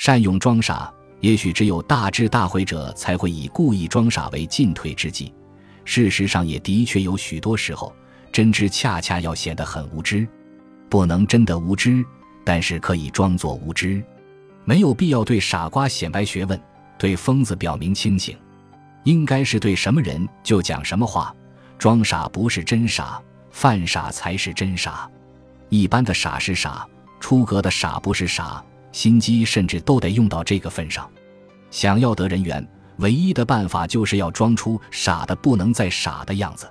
善用装傻，也许只有大智大慧者才会以故意装傻为进退之计。事实上也的确有许多时候，真知恰恰要显得很无知。不能真的无知，但是可以装作无知。没有必要对傻瓜显摆学问，对疯子表明清醒。应该是对什么人就讲什么话，装傻不是真傻，犯傻才是真傻。一般的傻是傻，出格的傻不是傻，心机甚至都得用到这个份上。想要得人缘，唯一的办法就是要装出傻的不能再傻的样子。